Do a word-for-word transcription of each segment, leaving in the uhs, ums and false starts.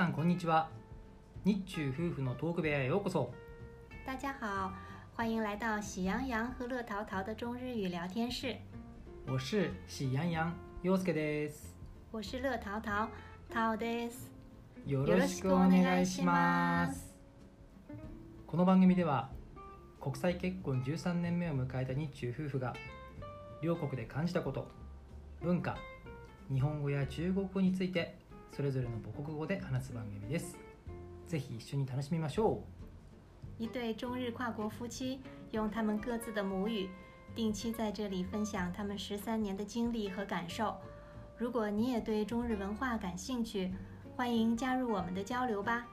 さんこんにちは。日中夫婦のトーク部屋へようこそ。大家好，欢迎来到喜羊羊和乐淘淘的中日语聊天室。我是喜羊羊陽介です。我是乐淘淘淘です。よろしくお願いします。この番組では国際結婚じゅうさんねんめを迎えた日中夫婦が両国で感じたこと、文化、日本語や中国語についてそれぞれの母国語で話す番組です。ぜひ一緒に楽しみましょう。一对中日跨国夫妻用他们各自的母语定期在这里分享他们十三年的经历和感受。如果你也对中日文化感兴趣，欢迎加入我们的交流吧。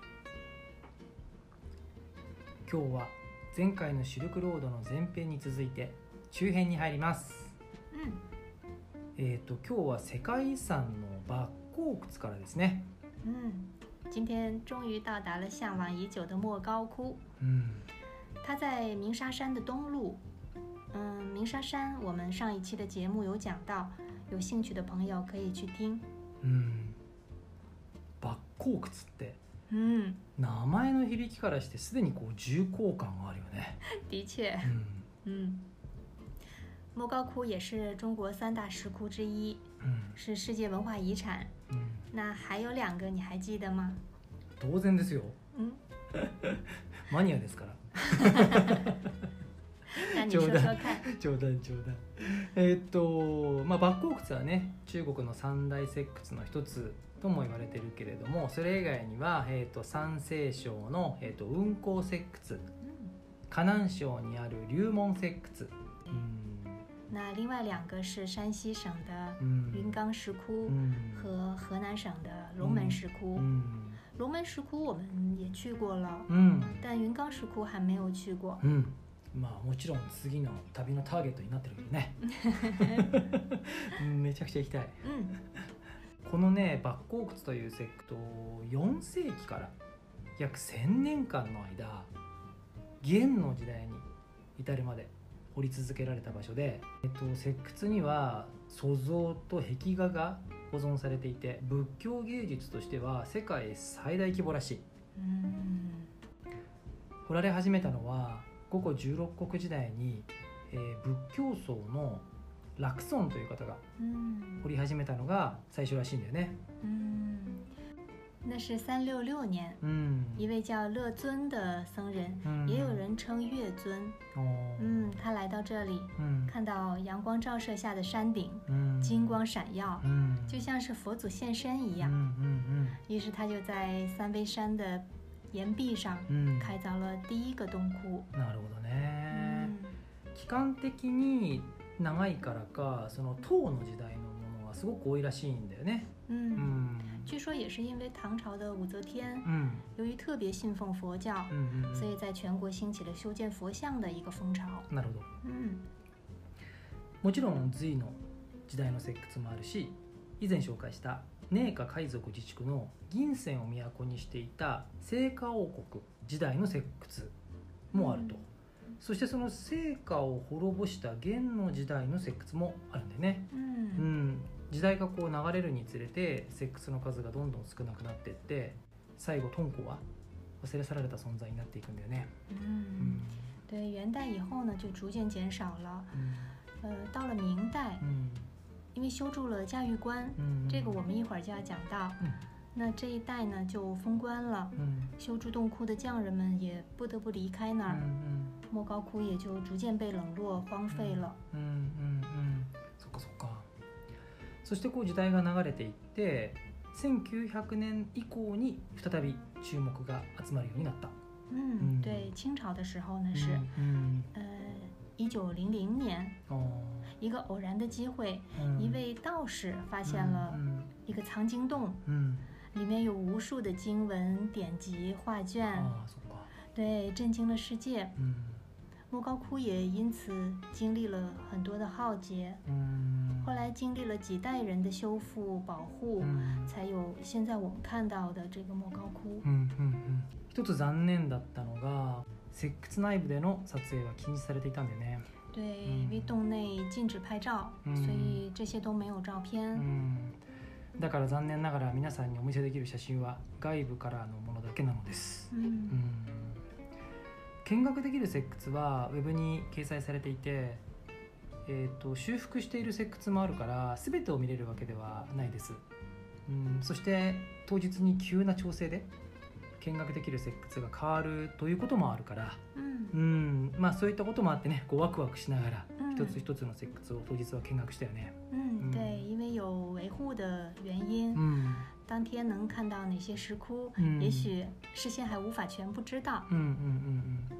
今日は前回のシルクロードの前編に続いて中編に入ります。うん、えっと今日は世界遺産のバッコークツからですね。うん。今天终于到达了向往已久的莫高窟。嗯。它在鸣沙山的东麓。嗯，鸣沙山我们上一期的节目有讲到，有兴趣的朋友可以去听。嗯。バッコークツって。うん、名前の響きからしてすでにこう重厚感があるよね。的确。嗯嗯。莫高窟也是中国三大石窟之一，嗯、是世界文化遗产。嗯、那还有两个你还记得吗？当然ですよ。嗯。マニアですから。那你说说看。冗談冗談。えっと、まあバッコークツはね、中国の三大石窟の一つ。とも言われてるけれども、それ以外には、えー、と山西省の、えー、と雲崗石窟、河南省にある龍門石窟。嗯、那另外两个是山西省的云冈石窟和河南省的龙门石窟。嗯嗯、龙门石窟我们也去过了，嗯、但云冈石窟还没有去过。嗯、まあもちろん次の旅のターゲットになってるけどね。めちゃくちゃ行きたい。うん。このね、バッコークツという石窟よん世紀から約せんねんかんの間、元の時代に至るまで掘り続けられた場所で、えっと、石窟には塑像と壁画が保存されていて、仏教芸術としては世界最大規模らしい。うーん、掘られ始めたのは後古じゅうろく国時代に、えー、仏教僧の楽尊という方が掘り始めたのが最初らしいんだよね。嗯，那是三六六年，嗯，一位叫乐尊的僧人，嗯、也有人称月尊。哦，嗯，他来到这里，嗯、看到阳光照射下的山顶，嗯、金光闪耀，嗯、就像是佛祖现身一样。嗯嗯嗯、于是他就在三杯山的岩壁上开凿了第一个洞窟。なるほどね。期間的に長いからか、その唐の時代のものはすごく多いらしいんだよね。嗯，嗯据说也是因为唐朝的武则天，嗯、由于特别信奉佛教，嗯嗯、所以在全国兴起了修建佛像的一个风潮。なるほど。嗯、もちろん隋の時代の石窟もあるし、以前紹介した寧夏回族自治区の銀川を都にしていた西夏王国時代の石窟もあると。うん、そしてその成果を滅ぼした元の時代の石窟もあるんだよね。うんうん、時代がこう流れるにつれて石窟の数がどんどん少なくなっていって、最後敦煌は忘れ去られた存在になっていくんだよね。うんうん、对，元代以后呢就逐渐减少了。嗯、呃，到了明代，嗯、因为修筑了嘉峪关，嗯、这个我们一会儿就要讲到。嗯那这一带呢就封官了，嗯、修筑洞窟的匠人们也不得不离开那儿，嗯嗯、莫高窟也就逐渐被冷落荒废了。嗯嗯嗯、そっかそっか。そしてこう時代が流れていって、せんきゅうひゃくねん以降に再び注目が集まるようになった。嗯，对，清朝的时候呢是，嗯，呃，一九零零年，哦，一个偶然的机会，一位道士发现了一个藏经洞。嗯。里面有无数的经文、典籍、画卷，对，震惊了世界。莫高窟也因此经历了很多的浩劫，后来经历了几代人的修复、保护，才有现在我们看到的这个莫高窟。一つ残念だったのが、石窟内部での撮影は禁止されていたんだよね。对，因为洞内禁止拍照，所以这些都没有照片。だから残念ながら皆さんにお見せできる写真は外部からのものだけなのです、うんうん、見学できる石窟はウェブに掲載されていて、えーと、修復している石窟もあるから全てを見れるわけではないです、うん、そして当日に急な調整で見学できる石窟が変わるということもあるから、うんうん、まあそういったこともあってね、こうワクワクしながら一つ一つの石窟を当日は見学したよね。嗯，对，因为有维护的原因，嗯，当天能看到哪些石窟，嗯，也许事先还无法全部知道。嗯嗯嗯嗯。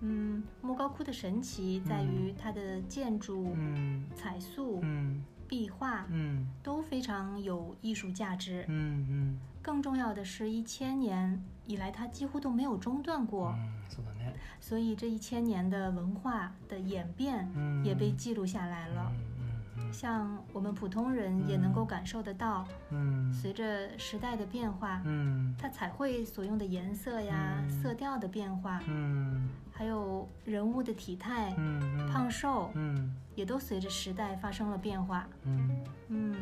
嗯，莫高窟的神奇在于它的建筑、嗯、彩塑、嗯、壁画，嗯，都非常有艺术价值。嗯嗯。更重要的是，一千年以来它几乎都没有中断过。嗯，所以这一千年的文化的演变也被记录下来了。像我们普通人也能够感受得到，随着时代的变化，它彩绘所用的颜色呀、色调的变化，还有人物的体态、胖瘦，也都随着时代发生了变化。嗯，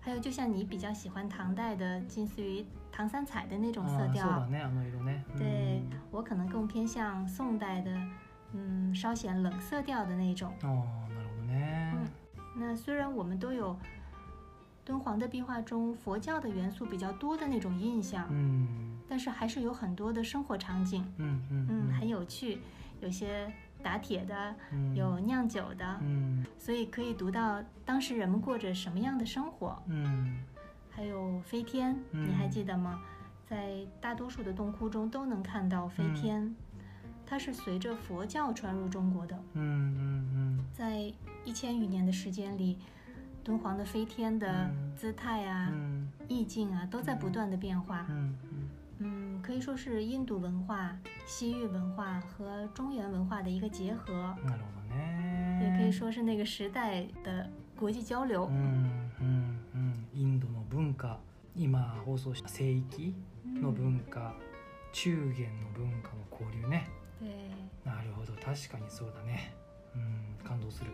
还有就像你比较喜欢唐代的，近似于唐三彩的那种色调。啊，そうだね、あの色ね。对，我可能更偏向宋代的，嗯，稍显冷色调的那种。哦，なるほどね。那虽然我们都有敦煌的壁画中佛教的元素比较多的那种印象，嗯，但是还是有很多的生活场景，嗯嗯嗯，很有趣，有些打铁的，嗯、有酿酒的，嗯，所以可以读到当时人们过着什么样的生活，嗯，还有飞天，嗯、你还记得吗？在大多数的洞窟中都能看到飞天，嗯、它是随着佛教传入中国的，嗯嗯嗯，在一千余年的时间里，敦煌的飞天的姿态啊、嗯、意境啊，都在不断的变化。嗯， 嗯，可以说是印度文化、西域文化和中原文化的一个结合。なるほどね。也可以说是那个时代的国际交流。嗯嗯嗯，インドの文化、今放送した西域の文化、嗯、中原の文化の交流ね。对。なるほど、確かにそうだね。うん、感動する。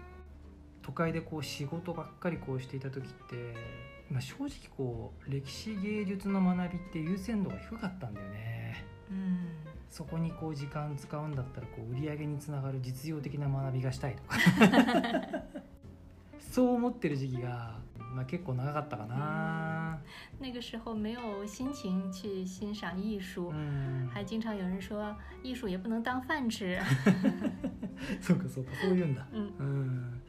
都会でこう仕事ばっかりこうしていた時って、まあ、正直こう歴史芸術の学びって優先度が低かったんだよね、うん、そこにこう時間使うんだったらこう売り上げにつながる実用的な学びがしたいとかそう思ってる時期が、まあ、結構長かったかな、うん、那个时候没有心情去欣赏艺术、うん、还经常有人说艺术也不能当饭吃そうかそうか、そう言うんだ、うんうん、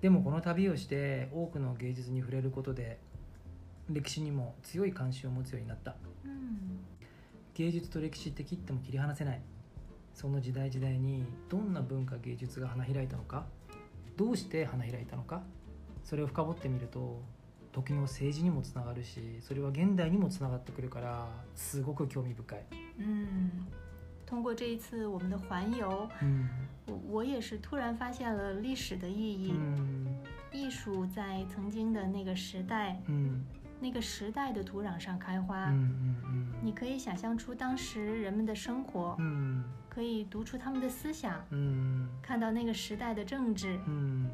でもこの旅をして多くの芸術に触れることで歴史にも強い関心を持つようになった、うん、芸術と歴史って切っても切り離せない。その時代時代にどんな文化芸術が花開いたのか、どうして花開いたのか、それを深掘ってみると時の政治にもつながるし、それは現代にもつながってくるからすごく興味深い。うん。通过这一次我们的环游、嗯、我也是突然发现了历史的意义、嗯、艺术在曾经的那个时代、嗯、那个时代的土壤上开花、嗯嗯嗯、你可以想象出当时人们的生活、嗯、可以读出他们的思想、嗯、看到那个时代的政治、嗯、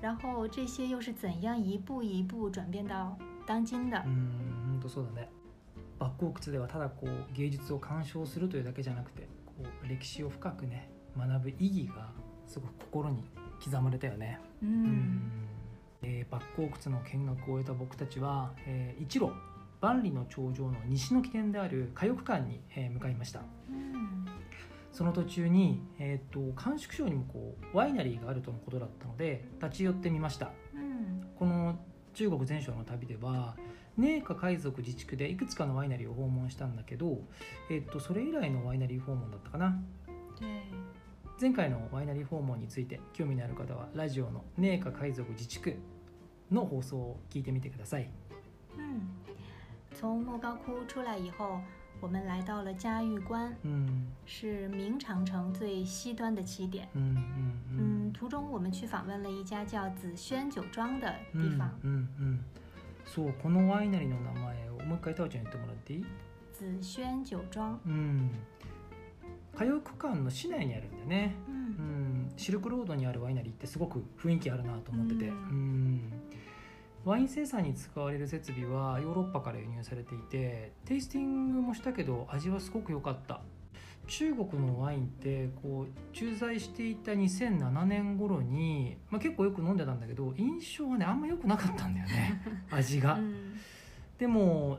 然后这些又是怎样一步一步转变到当今的。嗯，本当そうだね。バックオークスではただこう芸術を鑑賞するというだけじゃなくて、こう歴史を深くね学ぶ意義がすごく心に刻まれたよね、うんうん、えー、バックオークスの見学を終えた僕たちは、えー、一路万里の長城の西の起点である嘉翼館に、えー、向かいました、うん、その途中に、えー、と甘粛省にもこうワイナリーがあるとのことだったので立ち寄ってみました、うん、この中国全省の旅では寧夏回族自治区でいくつかのワイナリーを訪問したんだけど、えっと、それ以来のワイナリー訪問だったかな。前回のワイナリー訪問について興味のある方はラジオの寧夏回族自治区の放送を聞いてみてください。嗯，从莫高窟出来以后，我们来到了嘉峪关，嗯，是明长城最西端的起点。嗯嗯嗯。途中我们去访问了一家叫紫萱酒庄的地方。嗯嗯。そう、このワイナリーの名前をもう一回タオちゃん言ってもらっていい？紫萱酒庄。うん。嘉翼館の市内にあるんだよね、うんうん。シルクロードにあるワイナリーってすごく雰囲気あるなと思ってて、うんうん、ワイン生産に使われる設備はヨーロッパから輸入されていて、テイスティングもしたけど味はすごく良かった。中国のワインってこう駐在していたにせんななねん頃に、まあ、結構よく飲んでたんだけど、印象はねあんま良くなかったんだよね味が、うん、でも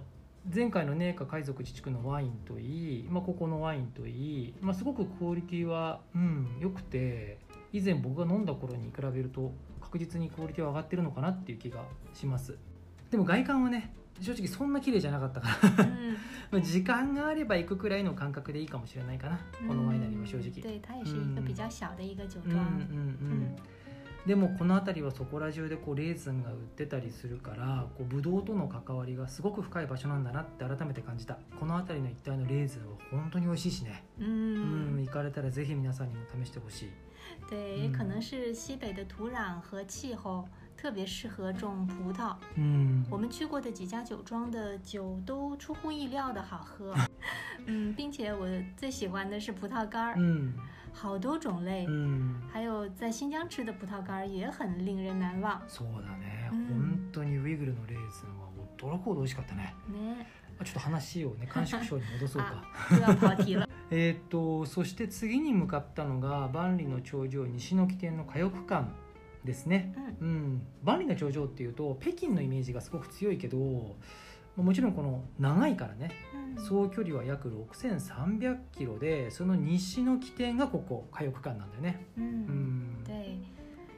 前回の寧夏回族自治区のワインといい、まあ、ここのワインといい、まあ、すごくクオリティはうん良くて、以前僕が飲んだ頃に比べると確実にクオリティは上がってるのかなっていう気がします。でも外観はね正直そんな綺麗じゃなかったから、うん、時間があれば行くくらいの感覚でいいかもしれないかな、うん、このワイナリーは正直。对、它也是一个比较小的一个酒庄。でもこの辺りはそこら中でこうレーズンが売ってたりするから、こうブドウとの関わりがすごく深い場所なんだなって改めて感じた。この辺りの一帯のレーズンは本当に美味しいしね、うんうん、行かれたらぜひ皆さんにも試してほしい。对、可能是西北的土壤和气候特别适合种葡萄。嗯，我们去过的几家酒庄的酒都出乎意料的好喝。嗯，并且我最喜欢的是葡萄干儿。嗯，好多种类。嗯，还有在新疆吃的葡萄干儿也很令人难忘。そうだね。本当にウイグルのレーズンは驚くほど美味しかったね。ね。ちょっと話をね、甘粛省に戻そうか。不要跑题了。えっと、そして次に向かったのが万里の長城西の起点の嘉峪関ですね、うんうん、万里の長城っていうと北京のイメージがすごく強いけど、もちろんこの長いからね、うん、総距離は約ろくせんさんびゃくキロで、その西の起点がここ嘉峪関なんだよね。うん、うん、对。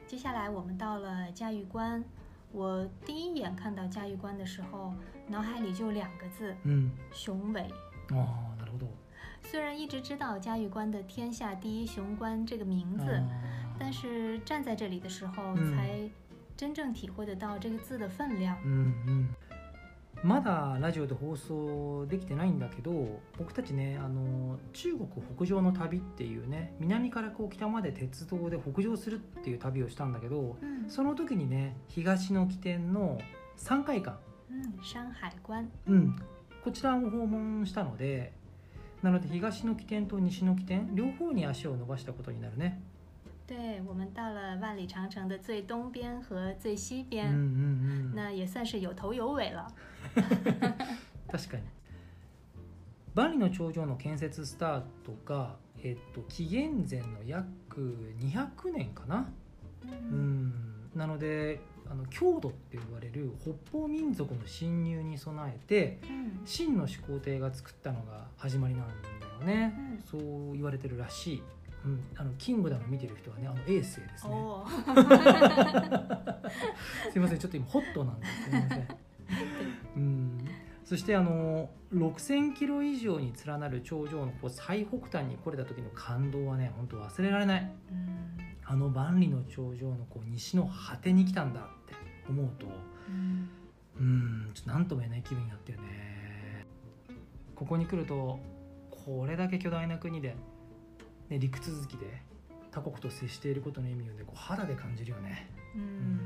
接下来我们到了嘉峪关。我第一眼看到嘉峪关的时候，脑海里就两个字，嗯，雄伟。哦，なるほど。虽然一直知道嘉峪关的天下第一雄关这个名字、嗯、但是站在这里的时候才真正体会得到这个字的分量、うんうん、まだラジオで放送できてないんだけど、僕たちねあの中国北上の旅っていうね、南からこう北まで鉄道で北上するっていう旅をしたんだけど、うん、その時にね東の起点の山海関、うん、山海关、うん、こちらを訪問したので、なので東の起点と西の起点両方に足を伸ばしたことになるね。对，我们到了万里长城的最东边和最西边，嗯嗯嗯，那也算是有头有尾了。確かに。万里の長城の建設スタートが、えっと、紀元前の約にひゃくねんかな。うん。なのであの匈奴って言われる北方民族の侵入に備えて、うん、秦の始皇帝が作ったのが始まりなんだよね、うん、そう言われてるらしい、うん、あのキングダム見てる人はね、あの衛星ですねすいません、ちょっと今ホットなんですすいません、うん、そしてあのろくせんキロ以上に連なる頂上のこう最北端に来れた時の感動はね本当忘れられない、うん、あの万里の長城のこう西の果てに来たんだって思うと、うん、うーんちょっと何とも言えない気分になってるね。ここに来るとこれだけ巨大な国で、ね、陸続きで他国と接していることの意味を、ね、こう肌で感じるよね。うん、うん、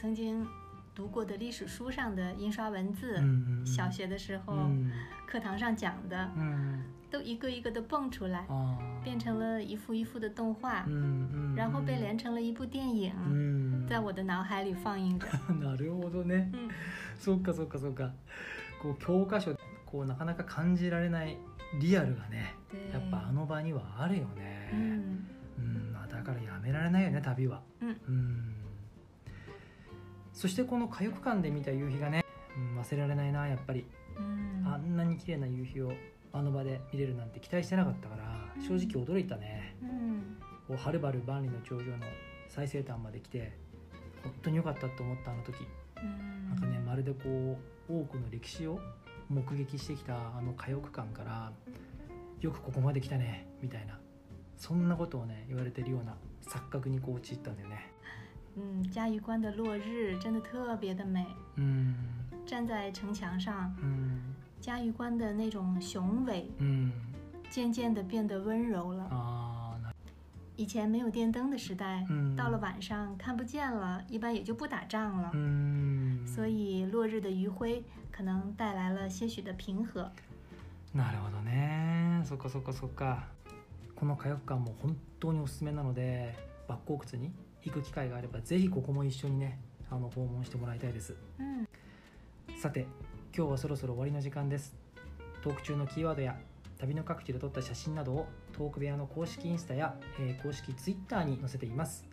曾经读过的历史书上的印刷文字、嗯嗯、小学的时候、嗯、课堂上讲的、嗯、都一个一个的蹦出来、啊、变成了一幅一幅的动画、嗯嗯、然后被连成了一部电影、嗯、在我的脑海里放映着。なるほどね、うん、そうかそうかそうか。こう教科書でこうなかなか感じられないリアルがねやっぱあの場にはあるよね、うんうん、だからやめられないよね旅は、うんうん。そしてこの嘉峪関で見た夕日がね、うん、忘れられないなやっぱり、うん、あんなに綺麗な夕日をあの場で見れるなんて期待してなかったから、うん、正直驚いたね、うん、はるばる万里の長城の最西端まで来て本当に良かったと思ったあの時、うん、なんかねまるでこう多くの歴史を目撃してきたあの嘉峪関からよくここまで来たねみたいな、そんなことをね言われてるような錯覚にこう陥ったんだよね。嗯，嘉峪关的落日真的特别的美。嗯，站在城墙上，嗯，嘉峪关的那种雄伟，嗯，渐渐的变得温柔了。啊，以前没有电灯的时代，嗯，到了晚上看不见了，一般也就不打仗了。嗯，所以落日的余晖可能带来了些许的平和。なるほどね。そっかそっかそっか。この嘉峪関も本当におすすめなので、バッコウクツに行く機会があればぜひここも一緒にねあの訪問してもらいたいです、うん、さて今日はそろそろ終わりの時間です。トーク中のキーワードや旅の各地で撮った写真などをトーク部屋の公式インスタや、えー、公式ツイッターに載せています。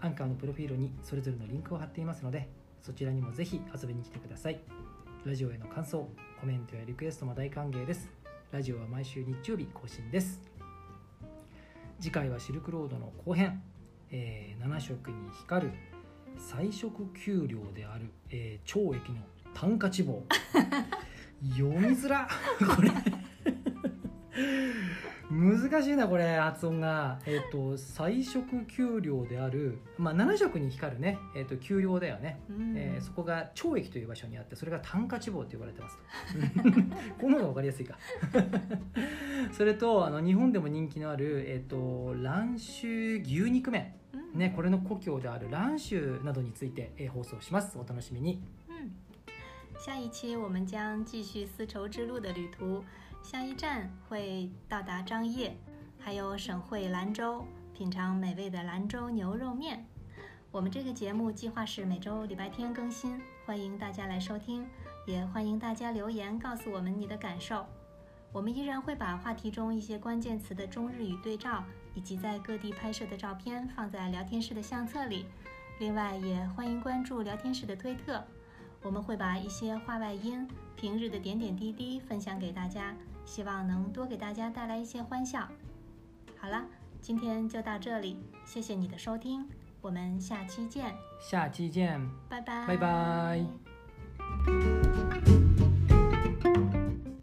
アンカーのプロフィールにそれぞれのリンクを貼っていますので、そちらにもぜひ遊びに来てください。ラジオへの感想、コメントやリクエストも大歓迎です。ラジオは毎週日曜日更新です。次回はシルクロードの後編、えー、七色に光る彩色丘陵である、えー、懲役の短歌地望読みづらこれ難しいなこれ発音が、えー、と彩色丘陵である、まあ、七色に光るね、えー、と丘陵だよね、えー、そこが懲役という場所にあって、それが短歌地望と呼ばれてますとこの方が分かりやすいかそれとあの日本でも人気のある、えー、と蘭州牛肉麺、うんね、これの故郷である蘭州などについて、えー、放送します。お楽しみに、うん、下一期我们将继续丝绸之路的旅途，下一站会到达张掖，还有省会兰州，品尝美味的兰州牛肉面。我们这个节目计划是每周礼拜天更新，欢迎大家来收听，也欢迎大家留言告诉我们你的感受。我们依然会把话题中一些关键词的中日语对照，以及在各地拍摄的照片放在聊天室的相册里。另外也欢迎关注聊天室的推特，我们会把一些话外音、平日的点点滴滴分享给大家，希望能多给大家带来一些欢笑。好了，今天就到这里，谢谢你的收听，我们下期见。下期见，拜拜，拜拜。